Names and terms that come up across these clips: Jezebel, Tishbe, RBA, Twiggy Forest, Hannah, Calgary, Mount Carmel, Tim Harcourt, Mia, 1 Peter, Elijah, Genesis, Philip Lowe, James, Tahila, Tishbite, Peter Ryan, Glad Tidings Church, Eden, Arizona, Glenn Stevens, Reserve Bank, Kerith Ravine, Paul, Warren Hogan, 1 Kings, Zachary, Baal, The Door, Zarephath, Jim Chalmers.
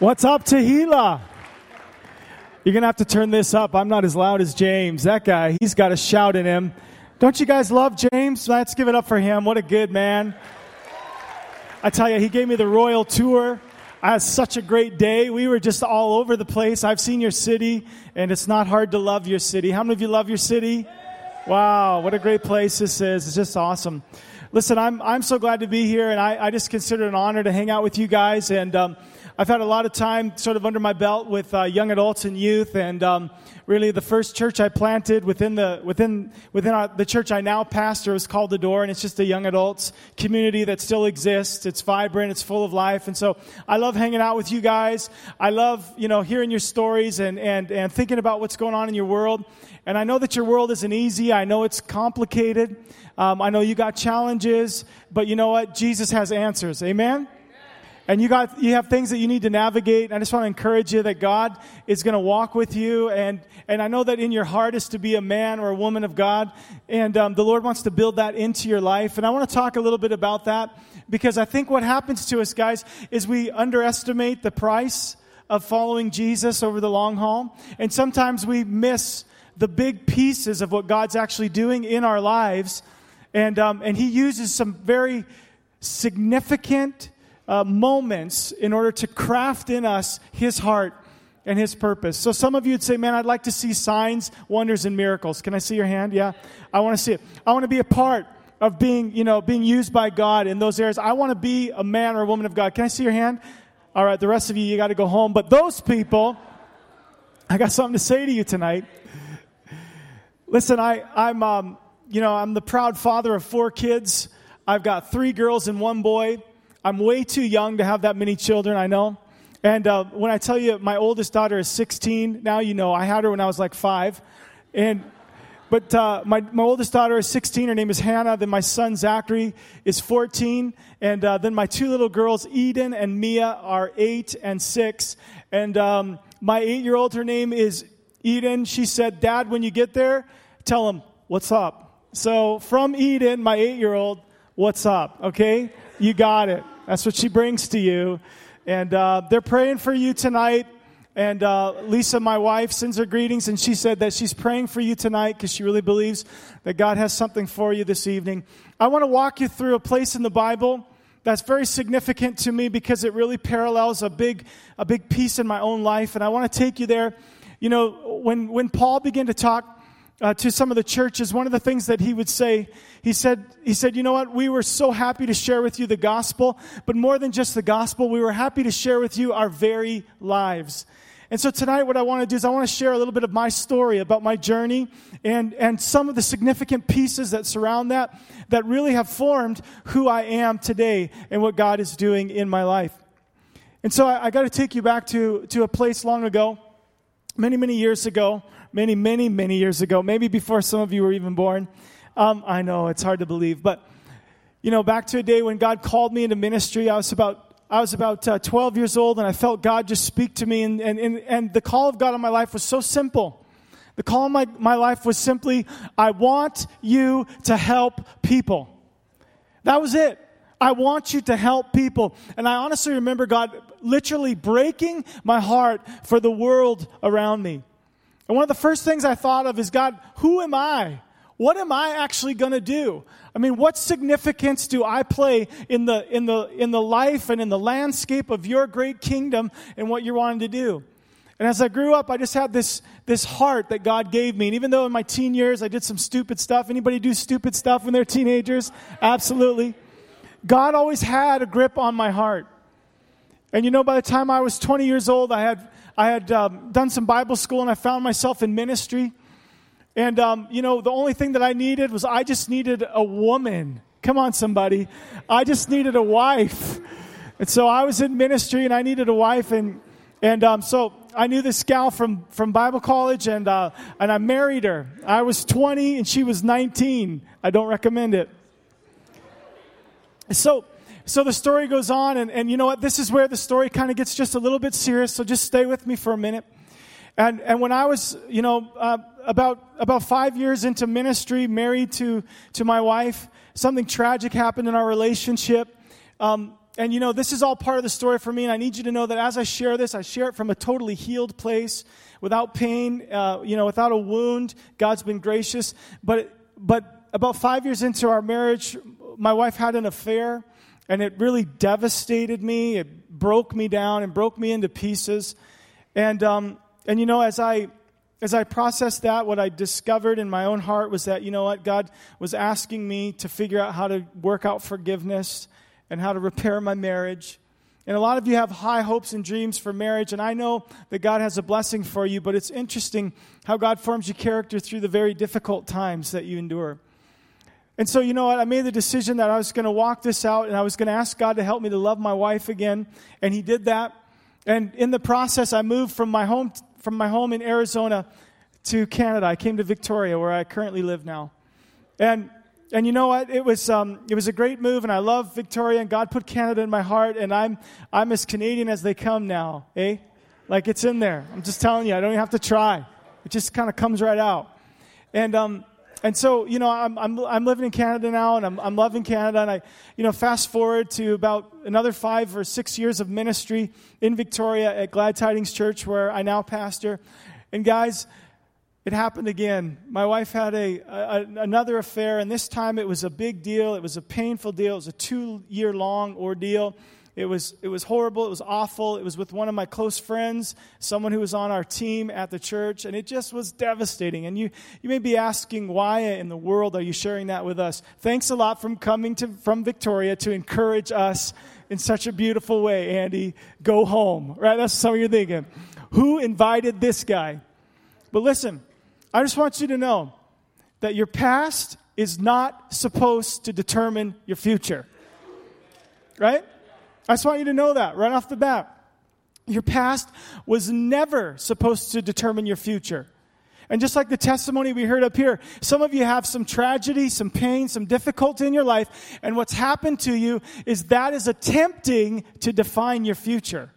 What's up, Tahila? You're going to have to turn this up. I'm not as loud as James. That guy, he's got a shout in him. Don't you guys love James? Let's give it up for him. What a good man. I tell you, he gave me the royal tour. I had such a great day. We were just all over the place. I've seen your city, and it's not hard to love your city. How many of you love your city? Wow, what a great place this is. It's just awesome. Listen, I'm so glad to be here, and I just consider it an honor to hang out with you guys. And I've had a lot of time sort of under my belt with young adults and youth, and really the first church I planted within the church I now pastor is called The Door, and it's just a young adults community that still exists. It's vibrant, it's full of life, and so I love hanging out with you guys. I love, hearing your stories and thinking about what's going on in your world. And I know that your world isn't easy. I know it's complicated. I know you got challenges, but you know what? Jesus has answers. Amen? And you have things that you need to navigate. And I just want to encourage you that God is going to walk with you. And I know that in your heart is to be a man or a woman of God. And the Lord wants to build that into your life. And I want to talk a little bit about that, because I think what happens to us, guys, is we underestimate the price of following Jesus over the long haul. And sometimes we miss the big pieces of what God's actually doing in our lives. And He uses some very significant moments in order to craft in us His heart and His purpose. So some of you would say, man, I'd like to see signs, wonders, and miracles. Can I see your hand? Yeah, I want to see it. I want to be a part of being used by God in those areas. I want to be a man or a woman of God. Can I see your hand? All right, the rest of you, you got to go home. But those people, I got something to say to you tonight. Listen, I'm the proud father of 4 kids. I've got 3 girls and 1 boy. I'm way too young to have that many children, I know. And when I tell you my oldest daughter is 16, now you know. I had her when I was like 5. But my oldest daughter is 16. Her name is Hannah. Then my son, Zachary, is 14. And then my 2 little girls, Eden and Mia, are 8 and 6. And my 8-year-old, her name is Eden. She said, Dad, when you get there, tell him, what's up? So from Eden, my 8-year-old, what's up? Okay? You got it. That's what she brings to you. And they're praying for you tonight. And Lisa, my wife, sends her greetings, and she said that she's praying for you tonight because she really believes that God has something for you this evening. I want to walk you through a place in the Bible that's very significant to me because it really parallels a big piece in my own life. And I want to take you there. You know, when Paul began to talk to some of the churches, one of the things that he would say, he said, you know what, we were so happy to share with you the gospel, but more than just the gospel, we were happy to share with you our very lives. And so tonight what I want to do is I want to share a little bit of my story about my journey and some of the significant pieces that surround that really have formed who I am today and what God is doing in my life. And so I got to take you back to a place long ago, many years ago, maybe before some of you were even born. I know, it's hard to believe, but, back to a day when God called me into ministry. I was about 12 years old, and I felt God just speak to me, and the call of God on my life was so simple. The call on my life was simply, I want you to help people. That was it. I want you to help people. And I honestly remember God literally breaking my heart for the world around me. And one of the first things I thought of is, God, who am I? What am I actually going to do? I mean, what significance do I play in the life and in the landscape of your great kingdom and what you're wanting to do? And as I grew up, I just had this heart that God gave me. And even though in my teen years I did some stupid stuff, anybody do stupid stuff when they're teenagers? Absolutely. God always had a grip on my heart. And by the time I was 20 years old, I had done some Bible school, and I found myself in ministry. And, the only thing that I needed was I just needed a woman. Come on, somebody. I just needed a wife. And so I was in ministry, and I needed a wife. And so I knew this gal from Bible college, and I married her. I was 20, and she was 19. I don't recommend it. So the story goes on, and you know what? This is where the story kind of gets just a little bit serious, so just stay with me for a minute. And when I was, about 5 years into ministry, married to my wife, something tragic happened in our relationship. And, you know, this is all part of the story for me, and I need you to know that as I share this, I share it from a totally healed place, without pain, without a wound. God's been gracious. But about 5 years into our marriage, my wife had an affair, and it really devastated me. It broke me down and broke me into pieces. And you know, as I processed that, what I discovered in my own heart was that, you know what, God was asking me to figure out how to work out forgiveness and how to repair my marriage. And a lot of you have high hopes and dreams for marriage, and I know that God has a blessing for you, but it's interesting how God forms your character through the very difficult times that you endure. And so, you know what, I made the decision that I was going to walk this out, and I was going to ask God to help me to love my wife again, and He did that. And in the process, I moved from my home in Arizona to Canada. I came to Victoria, where I currently live now. And you know what? It was a great move, and I love Victoria, and God put Canada in my heart, and I'm as Canadian as they come now, eh? Like, it's in there. I'm just telling you, I don't even have to try. It just kind of comes right out. And so, you know, I'm living in Canada now, and I'm loving Canada, and I, you know, fast forward to about another 5 or 6 years of ministry in Victoria at Glad Tidings Church, where I now pastor. And guys, it happened again. My wife had another affair, and this time it was a big deal. It was a painful deal. It was a 2-year-long ordeal. It was horrible. It was awful. It was with one of my close friends, someone who was on our team at the church, and it just was devastating. And you may be asking, why in the world are you sharing that with us? Thanks a lot for coming from Victoria to encourage us in such a beautiful way, Andy. Go home, right? That's what some of you are thinking. Who invited this guy? But listen, I just want you to know that your past is not supposed to determine your future, right? I just want you to know that right off the bat. Your past was never supposed to determine your future. And just like the testimony we heard up here, some of you have some tragedy, some pain, some difficulty in your life, and what's happened to you is attempting to define your future.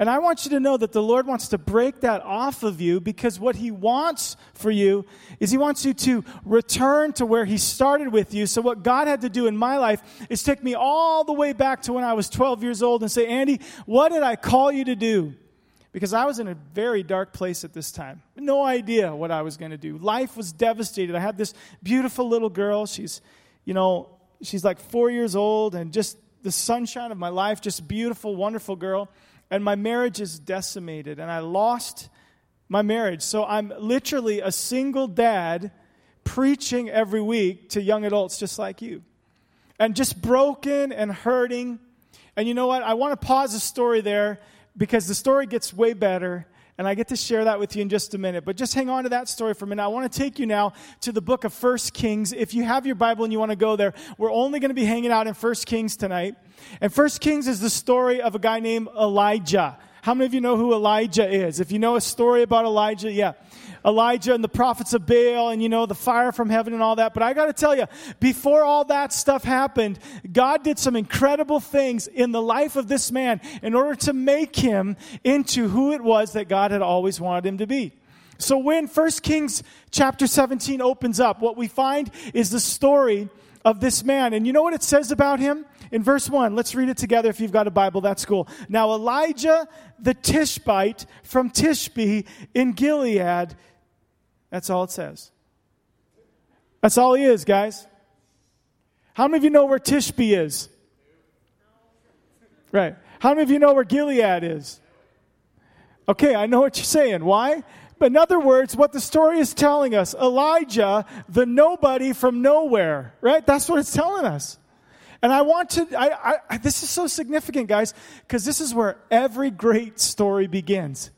And I want you to know that the Lord wants to break that off of you, because what He wants for you is He wants you to return to where He started with you. So what God had to do in my life is take me all the way back to when I was 12 years old and say, Andy, what did I call you to do? Because I was in a very dark place at this time. No idea what I was going to do. Life was devastated. I had this beautiful little girl. She's like 4 years old, and just the sunshine of my life, just beautiful, wonderful girl. And my marriage is decimated, and I lost my marriage. So I'm literally a single dad preaching every week to young adults just like you. And just broken and hurting. And you know what? I want to pause the story there, because the story gets way better, and I get to share that with you in just a minute. But just hang on to that story for a minute. I want to take you now to the book of 1 Kings. If you have your Bible and you want to go there, we're only going to be hanging out in 1 Kings tonight. And 1 Kings is the story of a guy named Elijah. How many of you know who Elijah is? If you know a story about Elijah, yeah. Elijah and the prophets of Baal, and, you know, the fire from heaven and all that. But I got to tell you, before all that stuff happened, God did some incredible things in the life of this man in order to make him into who it was that God had always wanted him to be. So when 1 Kings chapter 17 opens up, what we find is the story of this man. And you know what it says about him? In verse 1, let's read it together. If you've got a Bible, that's cool. Now Elijah the Tishbite from Tishbe in Gilead. That's all it says. That's all he is, guys. How many of you know where Tishbe is? Right. How many of you know where Gilead is? Okay, I know what you're saying. Why? In other words, what the story is telling us, Elijah, the nobody from nowhere, right? That's what it's telling us. And I want to, this is so significant, guys, because this is where every great story begins.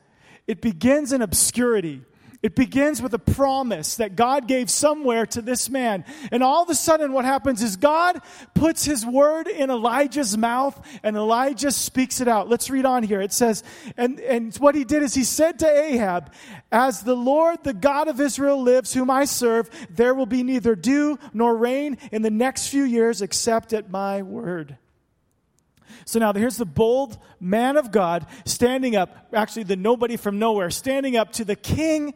It begins in obscurity. It begins with a promise that God gave somewhere to this man. And all of a sudden what happens is God puts His word in Elijah's mouth, and Elijah speaks it out. Let's read on here. It says, and what he did is he said to Ahab, "As the Lord, the God of Israel lives, whom I serve, there will be neither dew nor rain in the next few years except at my word." So now here's the bold man of God standing up, actually the nobody from nowhere, standing up to the king,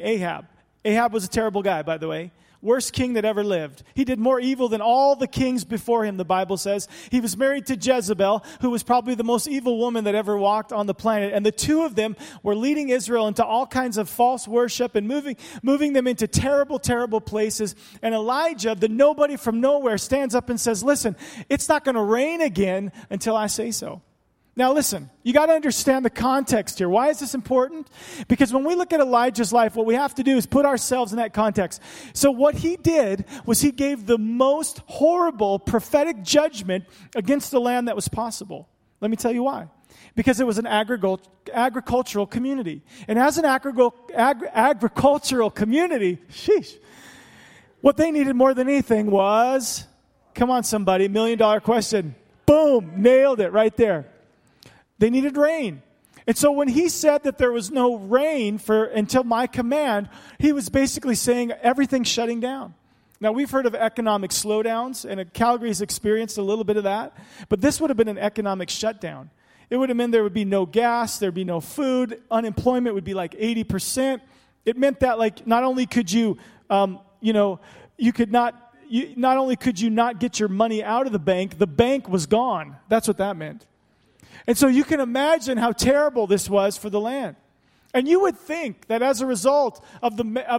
Ahab. Ahab was a terrible guy, by the way. Worst king that ever lived. He did more evil than all the kings before him, the Bible says. He was married to Jezebel, who was probably the most evil woman that ever walked on the planet. And the two of them were leading Israel into all kinds of false worship and moving them into terrible, terrible places. And Elijah, the nobody from nowhere, stands up and says, listen, it's not going to rain again until I say so. Now listen, you got to understand the context here. Why is this important? Because when we look at Elijah's life, what we have to do is put ourselves in that context. So what he did was he gave the most horrible prophetic judgment against the land that was possible. Let me tell you why. Because it was an agricultural community. And as an agricultural community, sheesh, what they needed more than anything was, come on somebody, $1 million question. Boom, nailed it right there. They needed rain. And so when he said that there was no rain until my command, he was basically saying everything's shutting down. Now, we've heard of economic slowdowns, and Calgary's experienced a little bit of that. But this would have been an economic shutdown. It would have meant there would be no gas, there'd be no food, unemployment would be like 80%. It meant that like not only could you, not only could you not get your money out of the bank was gone. That's what that meant. And so you can imagine how terrible this was for the land. And you would think that as a result of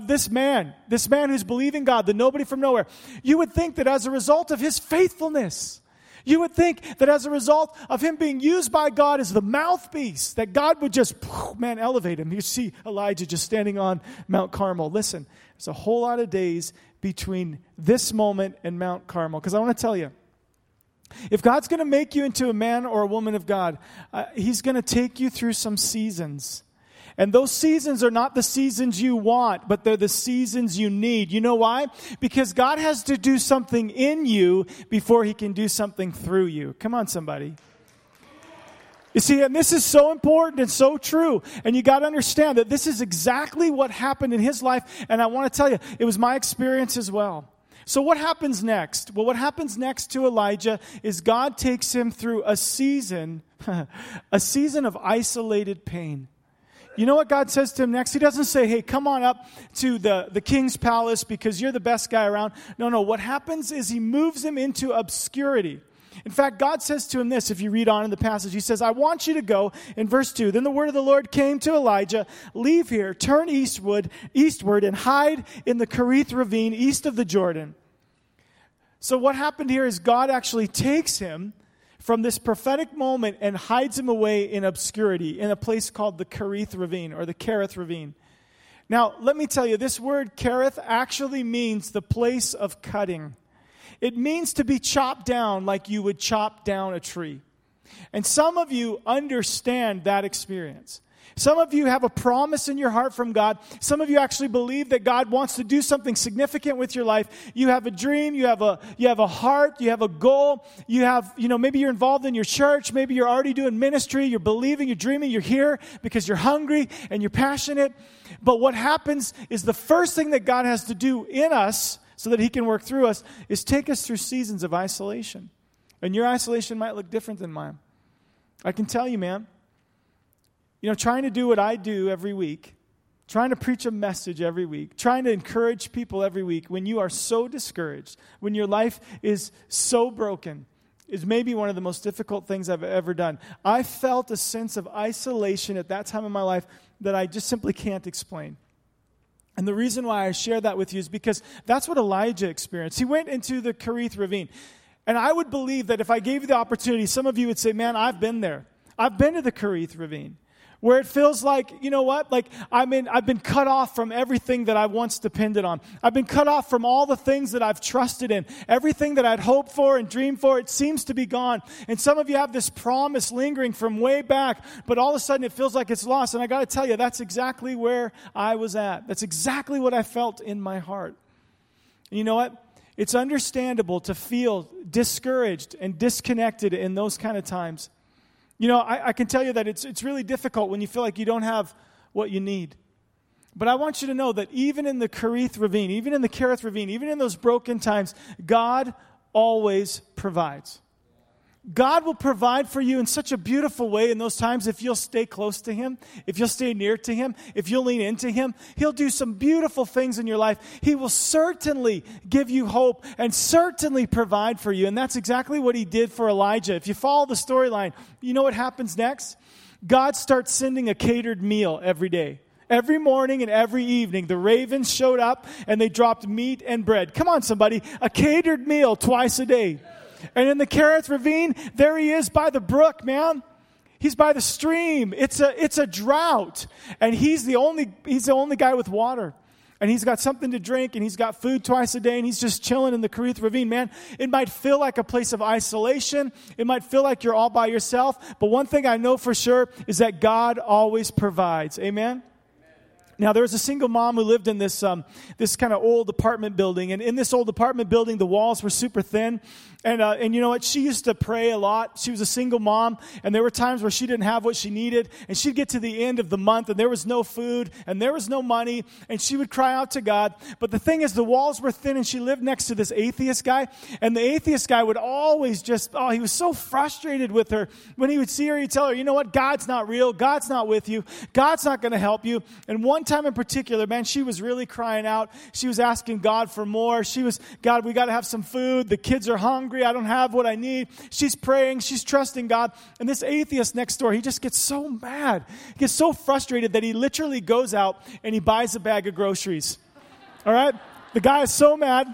this man who's believing God, the nobody from nowhere, you would think that as a result of his faithfulness, you would think that as a result of him being used by God as the mouthpiece, that God would just, elevate him. You see Elijah just standing on Mount Carmel. Listen, there's a whole lot of days between this moment and Mount Carmel. Because I want to tell you, if God's going to make you into a man or a woman of God, he's going to take you through some seasons. And those seasons are not the seasons you want, but they're the seasons you need. You know why? Because God has to do something in you before he can do something through you. Come on, somebody. You see, and this is so important and so true. And you got to understand that this is exactly what happened in his life. And I want to tell you, it was my experience as well. So what happens next? Well, what happens next to Elijah is God takes him through a season of isolated pain. You know what God says to him next? He doesn't say, hey, come on up to the king's palace because you're the best guy around. No. What happens is he moves him into obscurity. In fact, God says to him this, if you read on in the passage, he says, I want you to go, in verse 2, then the word of the Lord came to Elijah, leave here, turn eastward, and hide in the Kerith Ravine east of the Jordan. So what happened here is God actually takes him from this prophetic moment and hides him away in obscurity in a place called the Kerith Ravine or the Kerith Ravine. Now, let me tell you, this word Kerith actually means the place of cutting. It means to be chopped down like you would chop down a tree. And some of you understand that experience. Some of you have a promise in your heart from God. Some of you actually believe that God wants to do something significant with your life. You have a dream, you have a heart, you have a goal, maybe you're involved in your church, maybe you're already doing ministry, you're believing, you're dreaming, you're here because you're hungry and you're passionate. But what happens is the first thing that God has to do in us so that he can work through us, is take us through seasons of isolation. And your isolation might look different than mine. I can tell you, man, trying to do what I do every week, trying to preach a message every week, trying to encourage people every week, when you are so discouraged, when your life is so broken, is maybe one of the most difficult things I've ever done. I felt a sense of isolation at that time in my life that I just simply can't explain. And the reason why I share that with you is because that's what Elijah experienced. He went into the Kerith Ravine. And I would believe that if I gave you the opportunity, some of you would say, man, I've been there. I've been to the Kerith Ravine, where it feels like, you know what, like I've been cut off from everything that I once depended on. I've been cut off from all the things that I've trusted in. Everything that I'd hoped for and dreamed for, it seems to be gone. And some of you have this promise lingering from way back, but all of a sudden it feels like it's lost. And I got to tell you, that's exactly where I was at. That's exactly what I felt in my heart. And you know what? It's understandable to feel discouraged and disconnected in those kind of times. I can tell you that it's really difficult when you feel like you don't have what you need. But I want you to know that even in the Kerith Ravine, even in the Kerith Ravine, even in those broken times, God always provides. God will provide for you in such a beautiful way in those times if you'll stay close to Him, if you'll stay near to Him, if you'll lean into Him. He'll do some beautiful things in your life. He will certainly give you hope and certainly provide for you. And that's exactly what He did for Elijah. If you follow the storyline, you know what happens next? God starts sending a catered meal every day. Every morning and every evening, the ravens showed up and they dropped meat and bread. Come on, somebody. A catered meal twice a day. And in the Kerith Ravine, there he is by the brook, man. He's by the stream. It's a drought. And he's the only guy with water. And he's got something to drink, and he's got food twice a day, and he's just chilling in the Kerith Ravine. Man, it might feel like a place of isolation. It might feel like you're all by yourself. But one thing I know for sure is that God always provides. Amen? Now, there was a single mom who lived in this kind of old apartment building. And in this old apartment building, the walls were super thin. And you know what? She used to pray a lot. She was a single mom. And there were times where she didn't have what she needed. And she'd get to the end of the month, and there was no food, and there was no money. And she would cry out to God. But the thing is, the walls were thin, and she lived next to this atheist guy. And the atheist guy would always he was so frustrated with her. When he would see her, he'd tell her, you know what? God's not real. God's not with you. God's not going to help you. And one time in particular, man, she was really crying out. She was asking God for more. She was, God, we got to have some food. The kids are hungry. I don't have what I need. She's praying. She's trusting God. And this atheist next door, he just gets so mad. He gets so frustrated that he literally goes out and he buys a bag of groceries. All right? The guy is so mad.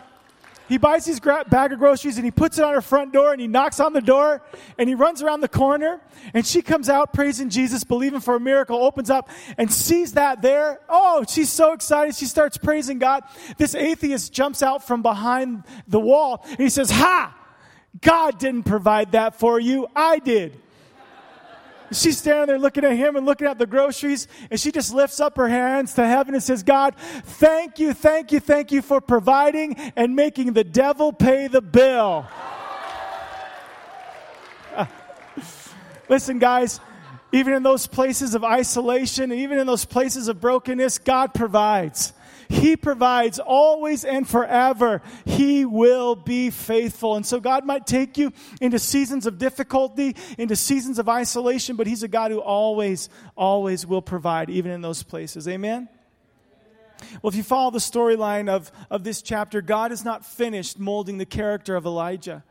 He buys his bag of groceries, and he puts it on her front door, and he knocks on the door, and he runs around the corner, and she comes out praising Jesus, believing for a miracle, opens up, and sees that there. Oh, she's so excited. She starts praising God. This atheist jumps out from behind the wall, and he says, ha! God didn't provide that for you. I did. She's standing there looking at him and looking at the groceries, and she just lifts up her hands to heaven and says, God, thank you, thank you, thank you for providing and making the devil pay the bill. Listen, guys, even in those places of isolation, even in those places of brokenness, God provides. He provides always and forever. He will be faithful. And so God might take you into seasons of difficulty, into seasons of isolation, but He's a God who always, always will provide, even in those places. Amen? Well, if you follow the storyline of this chapter, God is not finished molding the character of Elijah.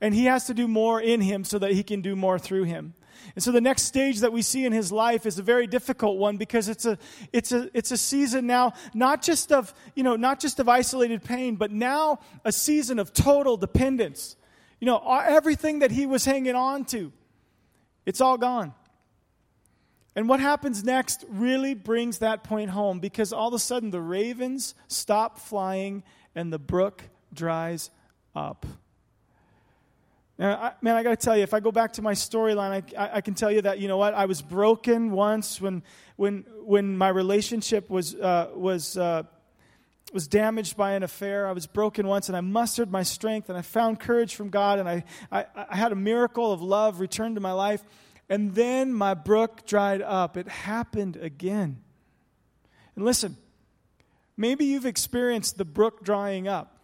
And He has to do more in him so that He can do more through him. And so the next stage that we see in his life is a very difficult one, because it's a season now not just of isolated pain, but now a season of total dependence. You know, everything that he was hanging on to, it's all gone. And what happens next really brings that point home, because all of a sudden the ravens stop flying and the brook dries up. Now, I got to tell you, if I go back to my storyline, I can tell you that, you know what, I was broken once when my relationship was damaged by an affair. I was broken once, and I mustered my strength, and I found courage from God, and I had a miracle of love return to my life, and then my brook dried up. It happened again. And listen, maybe you've experienced the brook drying up.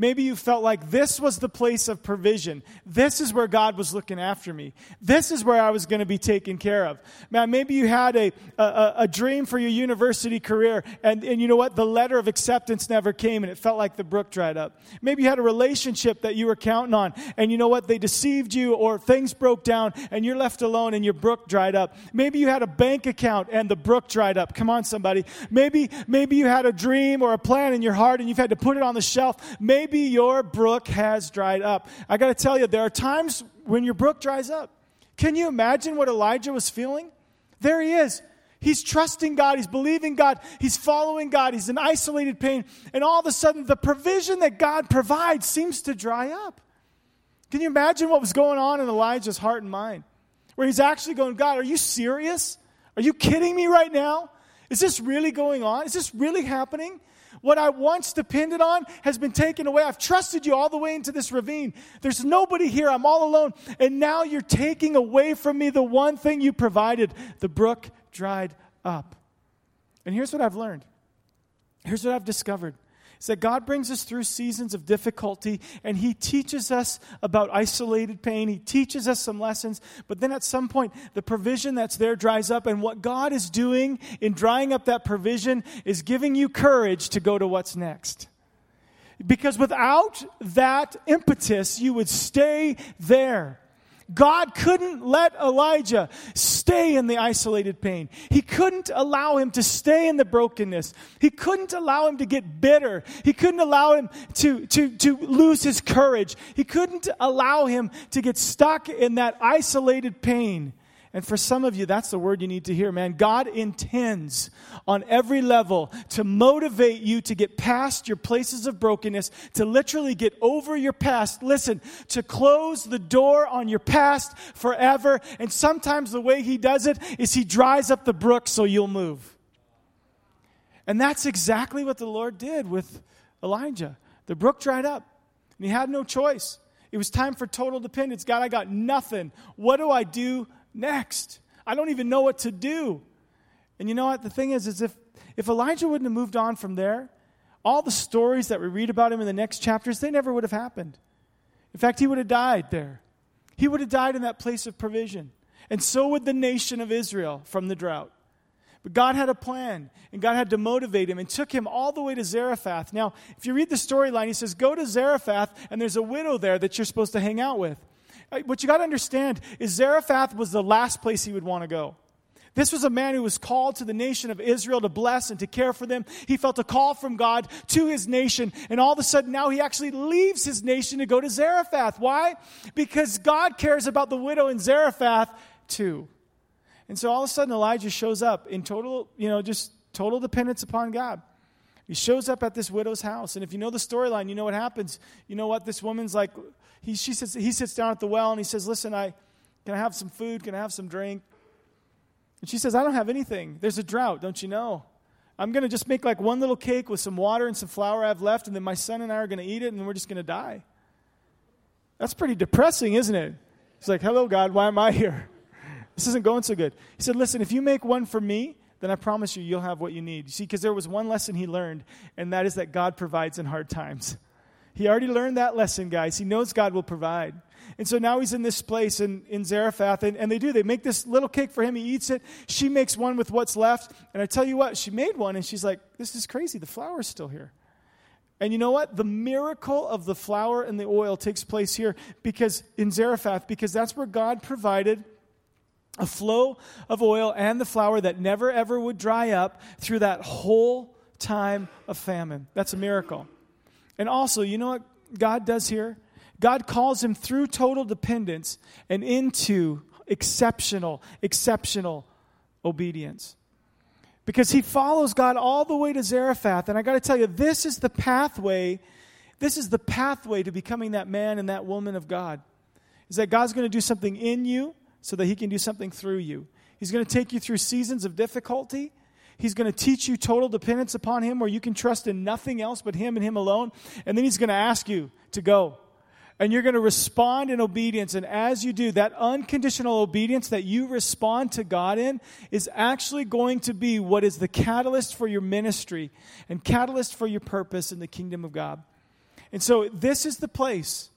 Maybe you felt like this was the place of provision. This is where God was looking after me. This is where I was going to be taken care of. Man, maybe you had a dream for your university career, and you know what? The letter of acceptance never came, and it felt like the brook dried up. Maybe you had a relationship that you were counting on, and you know what? They deceived you, or things broke down, and you're left alone, and your brook dried up. Maybe you had a bank account, and the brook dried up. Come on, somebody. Maybe you had a dream or a plan in your heart, and you've had to put it on the shelf. Maybe your brook has dried up. I got to tell you, there are times when your brook dries up. Can you imagine what Elijah was feeling? There he is. He's trusting God. He's believing God. He's following God. He's in isolated pain. And all of a sudden, the provision that God provides seems to dry up. Can you imagine what was going on in Elijah's heart and mind? Where he's actually going, God, are you serious? Are you kidding me right now? Is this really going on? Is this really happening? What I once depended on has been taken away. I've trusted you all the way into this ravine. There's nobody here. I'm all alone. And now you're taking away from me the one thing you provided. The brook dried up. And here's what I've learned. Here's what I've discovered. is that God brings us through seasons of difficulty, and he teaches us about isolated pain. He teaches us some lessons, but then at some point, the provision that's there dries up, and what God is doing in drying up that provision is giving you courage to go to what's next. Because without that impetus, you would stay there. God couldn't let Elijah stay in the isolated pain. He couldn't allow him to stay in the brokenness. He couldn't allow him to get bitter. He couldn't allow him to lose his courage. He couldn't allow him to get stuck in that isolated pain. And for some of you, that's the word you need to hear, man. God intends on every level to motivate you to get past your places of brokenness, to literally get over your past. Listen, to close the door on your past forever. And sometimes the way he does it is he dries up the brook so you'll move. And that's exactly what the Lord did with Elijah. The brook dried up, and he had no choice. It was time for total dependence. God, I got nothing. What do I do next? I don't even know what to do. And you know what? The thing is if Elijah wouldn't have moved on from there, all the stories that we read about him in the next chapters, they never would have happened. In fact, he would have died there. He would have died in that place of provision. And so would the nation of Israel from the drought. But God had a plan, and God had to motivate him and took him all the way to Zarephath. Now, if you read the storyline, he says, go to Zarephath, and there's a widow there that you're supposed to hang out with. What you got to understand is Zarephath was the last place he would want to go. This was a man who was called to the nation of Israel to bless and to care for them. He felt a call from God to his nation, and all of a sudden now he actually leaves his nation to go to Zarephath. Why? Because God cares about the widow in Zarephath too. And so all of a sudden Elijah shows up in total, just total dependence upon God. He shows up at this widow's house, and if you know the storyline, you know what happens. You know what? This woman's like, he sits down at the well, and he says, listen, can I have some food? Can I have some drink? And she says, I don't have anything. There's a drought, don't you know? I'm going to just make like one little cake with some water and some flour I've left, and then my son and I are going to eat it, and we're just going to die. That's pretty depressing, isn't it? He's like, hello, God, why am I here? This isn't going so good. He said, listen, if you make one for me, then I promise you, you'll have what you need. You see, because there was one lesson he learned, and that is that God provides in hard times. He already learned that lesson, guys. He knows God will provide. And so now he's in this place in Zarephath, and they make this little cake for him. He eats it. She makes one with what's left. And I tell you what, she made one, and she's like, this is crazy. The flour's still here. And you know what? The miracle of the flour and the oil takes place here because in Zarephath, because that's where God provided a flow of oil and the flour that never, ever would dry up through that whole time of famine. That's a miracle. And also, you know what God does here? God calls him through total dependence and into exceptional obedience. Because he follows God all the way to Zarephath. And I got to tell you, this is the pathway to becoming that man and that woman of God. Is that God's going to do something in you so that he can do something through you. He's going to take you through seasons of difficulty. He's going to teach you total dependence upon him where you can trust in nothing else but him and him alone. And then he's going to ask you to go. And you're going to respond in obedience. And as you do, that unconditional obedience that you respond to God in is actually going to be what is the catalyst for your ministry and catalyst for your purpose in the kingdom of God. And so this is the place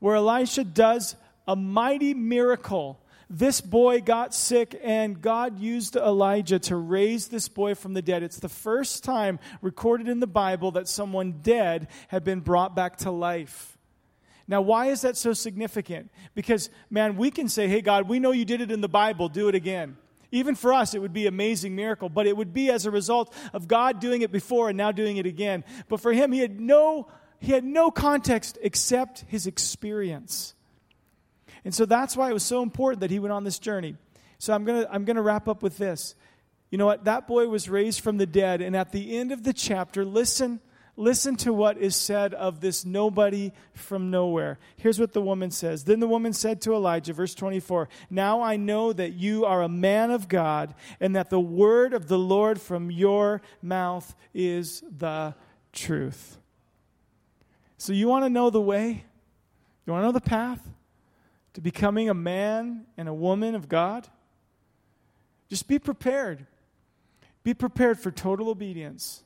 where Elisha does a mighty miracle. This boy got sick, and God used Elijah to raise this boy from the dead. It's the first time recorded in the Bible that someone dead had been brought back to life. Now, why is that so significant? Because, man, we can say, hey, God, we know you did it in the Bible. Do it again. Even for us, it would be an amazing miracle, but it would be as a result of God doing it before and now doing it again. But for him, he had no context except his experience. And so that's why it was so important that he went on this journey. So I'm going to wrap up with this. You know what? That boy was raised from the dead, and at the end of the chapter, listen to what is said of this nobody from nowhere. Here's what the woman says. Then the woman said to Elijah, verse 24, "Now I know that you are a man of God, and that the word of the Lord from your mouth is the truth." So you want to know the way? You want to know the path to becoming a man and a woman of God? Just be prepared. Be prepared for total obedience.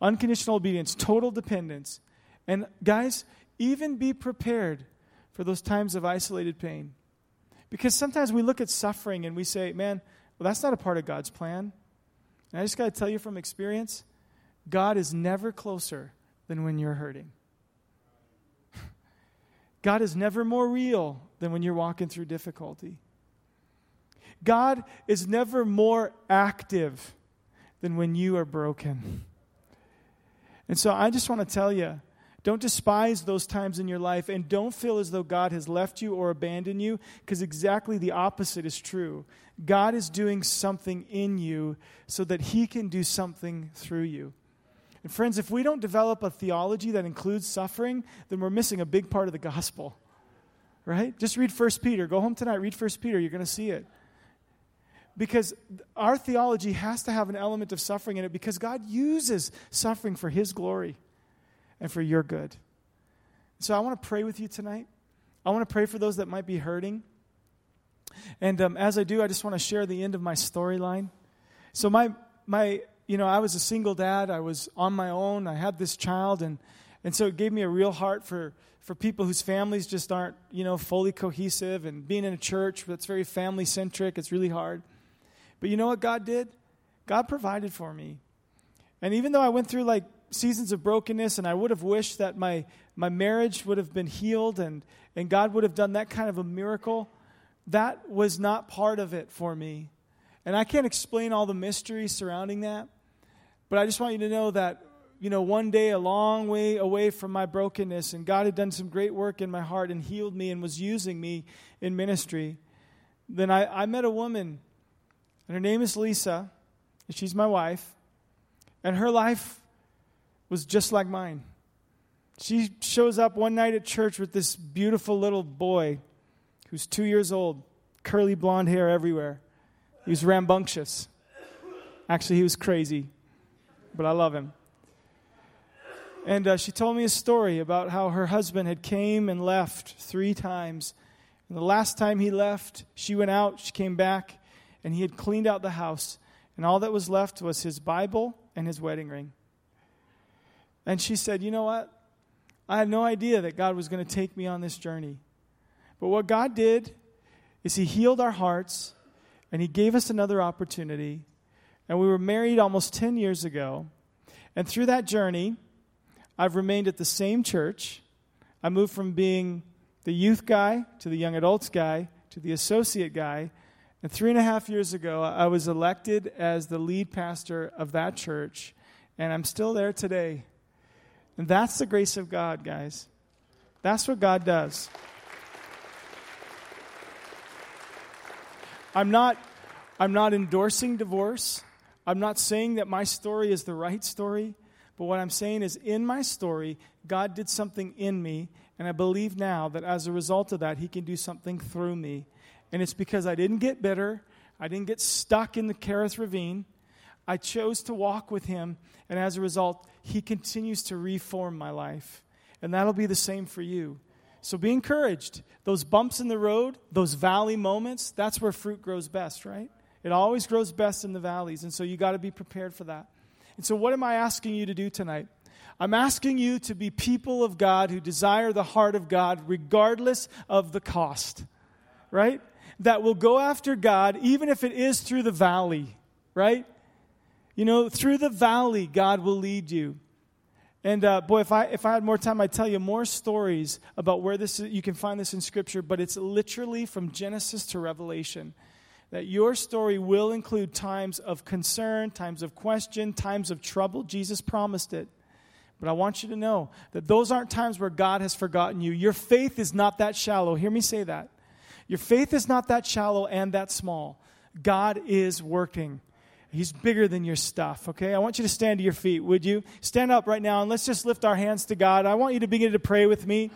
Unconditional obedience, total dependence. And guys, even be prepared for those times of isolated pain. Because sometimes we look at suffering and we say, man, well, that's not a part of God's plan. And I just got to tell you from experience, God is never closer than when you're hurting. God is never more real than when you're walking through difficulty. God is never more active than when you are broken. And so I just want to tell you, don't despise those times in your life, and don't feel as though God has left you or abandoned you, because exactly the opposite is true. God is doing something in you so that he can do something through you. And friends, if we don't develop a theology that includes suffering, then we're missing a big part of the gospel, right? Just read 1 Peter. Go home tonight, read 1 Peter. You're going to see it. Because our theology has to have an element of suffering in it, because God uses suffering for his glory and for your good. So I want to pray with you tonight. I want to pray for those that might be hurting. And as I do, I just want to share the end of my storyline. So I was a single dad. I was on my own. I had this child. And so it gave me a real heart for people whose families just aren't, fully cohesive. And being in a church that's very family-centric, it's really hard. But you know what God did? God provided for me. And even though I went through, seasons of brokenness, and I would have wished that my marriage would have been healed and God would have done that kind of a miracle, that was not part of it for me. And I can't explain all the mystery surrounding that, but I just want you to know that, one day a long way away from my brokenness, and God had done some great work in my heart and healed me and was using me in ministry. Then I met a woman, and her name is Lisa, and she's my wife, and her life was just like mine. She shows up one night at church with this beautiful little boy who's 2 years old, curly blonde hair everywhere. He was rambunctious. Actually, he was crazy, but I love him. And she told me a story about how her husband had came and left 3 times. And the last time he left, she went out, she came back, and he had cleaned out the house. And all that was left was his Bible and his wedding ring. And she said, you know what? I had no idea that God was going to take me on this journey. But what God did is he healed our hearts, and he gave us another opportunity. And we were married almost 10 years ago. And through that journey, I've remained at the same church. I moved from being the youth guy to the young adults guy to the associate guy. And 3.5 years ago, I was elected as the lead pastor of that church. And I'm still there today. And that's the grace of God, guys. That's what God does. I'm not endorsing divorce. I'm not saying that my story is the right story. But what I'm saying is, in my story, God did something in me. And I believe now that as a result of that, he can do something through me. And it's because I didn't get bitter. I didn't get stuck in the Kerith Ravine. I chose to walk with him, and as a result, he continues to reform my life. And that'll be the same for you. So be encouraged. Those bumps in the road, those valley moments, that's where fruit grows best, right? It always grows best in the valleys, and so you got to be prepared for that. And so what am I asking you to do tonight? I'm asking you to be people of God who desire the heart of God regardless of the cost, right? That will go after God even if it is through the valley, right? Through the valley, God will lead you. And if I had more time, I'd tell you more stories about where this is. You can find this in Scripture, but it's literally from Genesis to Revelation. That your story will include times of concern, times of question, times of trouble. Jesus promised it. But I want you to know that those aren't times where God has forgotten you. Your faith is not that shallow. Hear me say that. Your faith is not that shallow and that small. God is working. He's bigger than your stuff, okay? I want you to stand to your feet, would you? Stand up right now, and let's just lift our hands to God. I want you to begin to pray with me.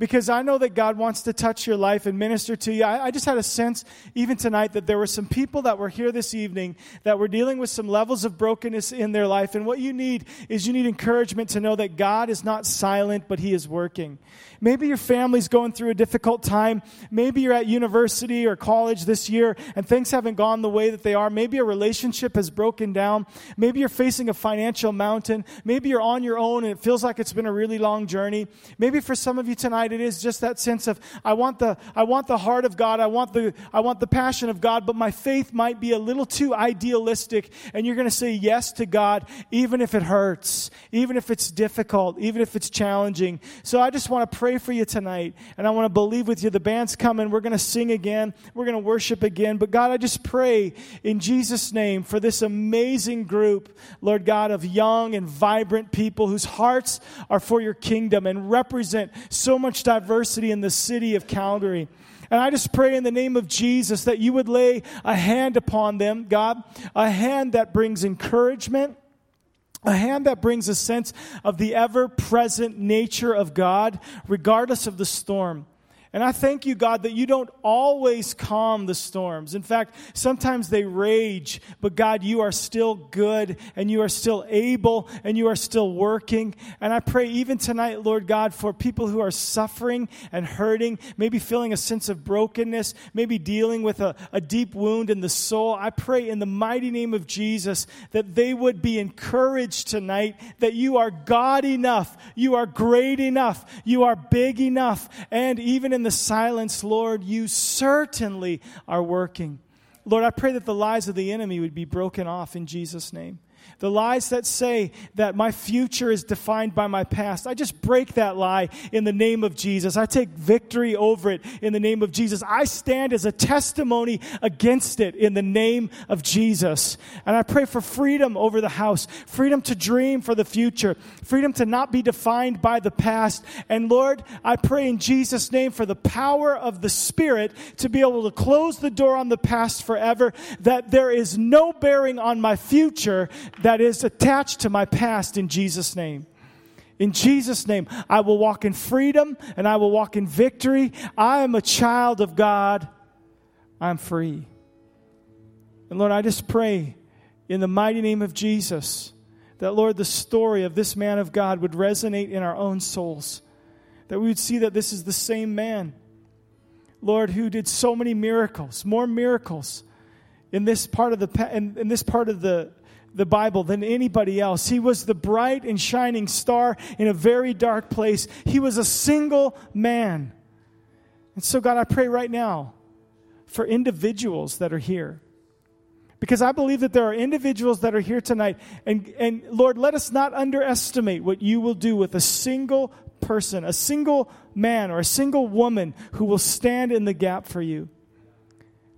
because I know that God wants to touch your life and minister to you. I just had a sense even tonight that there were some people that were here this evening that were dealing with some levels of brokenness in their life. And what you need is you need encouragement to know that God is not silent, but He is working. Maybe your family's going through a difficult time. Maybe you're at university or college this year and things haven't gone the way that they are. Maybe a relationship has broken down. Maybe you're facing a financial mountain. Maybe you're on your own and it feels like it's been a really long journey. Maybe for some of you tonight it is just that sense of I want the heart of God. I want the passion of God, but my faith might be a little too idealistic, and you're going to say yes to God even if it hurts, even if it's difficult, even if it's challenging. So I just want to pray for you tonight, and I want to believe with you. The band's coming. We're going to sing again. We're going to worship again. But God, I just pray in Jesus' name for this amazing group, Lord God, of young and vibrant people whose hearts are for your kingdom and represent so much diversity in the city of Calgary. And I just pray in the name of Jesus that you would lay a hand upon them, God, a hand that brings encouragement, a hand that brings a sense of the ever-present nature of God, regardless of the storm. And I thank you, God, that you don't always calm the storms. In fact, sometimes they rage, but God, you are still good, and you are still able, and you are still working. And I pray even tonight, Lord God, for people who are suffering and hurting, maybe feeling a sense of brokenness, maybe dealing with a deep wound in the soul. I pray in the mighty name of Jesus that they would be encouraged tonight, that you are God enough, you are great enough, you are big enough, and even in the silence, Lord, you certainly are working. Lord, I pray that the lies of the enemy would be broken off in Jesus' name. The lies that say that my future is defined by my past, I just break that lie in the name of Jesus. I take victory over it in the name of Jesus. I stand as a testimony against it in the name of Jesus. And I pray for freedom over the house, freedom to dream for the future, freedom to not be defined by the past. And Lord, I pray in Jesus' name for the power of the Spirit to be able to close the door on the past forever, that there is no bearing on my future that is attached to my past in Jesus' name. In Jesus' name, I will walk in freedom and I will walk in victory. I am a child of God. I'm free. And Lord, I just pray in the mighty name of Jesus that, Lord, the story of this man of God would resonate in our own souls, that we would see that this is the same man, Lord, who did so many miracles, more miracles in this part of the Bible than anybody else. He was the bright and shining star in a very dark place. He was a single man. And so, God, I pray right now for individuals that are here, because I believe that there are individuals that are here tonight. And Lord, let us not underestimate what you will do with a single person, a single man or a single woman who will stand in the gap for you.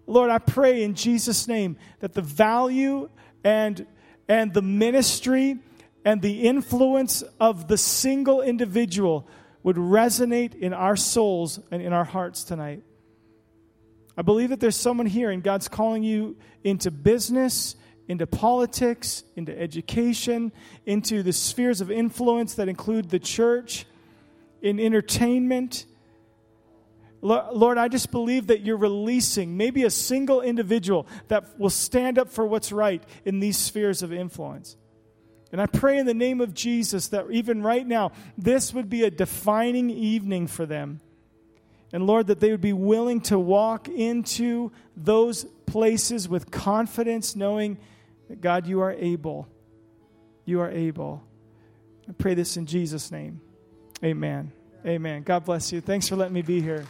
Lord, I pray in Jesus' name that the value and the ministry and the influence of the single individual would resonate in our souls and in our hearts tonight. I believe that there's someone here, and God's calling you into business, into politics, into education, into the spheres of influence that include the church, in entertainment. Lord, I just believe that you're releasing maybe a single individual that will stand up for what's right in these spheres of influence. And I pray in the name of Jesus that even right now, this would be a defining evening for them. And Lord, that they would be willing to walk into those places with confidence, knowing that, God, you are able. You are able. I pray this in Jesus' name. Amen. Amen. God bless you. Thanks for letting me be here.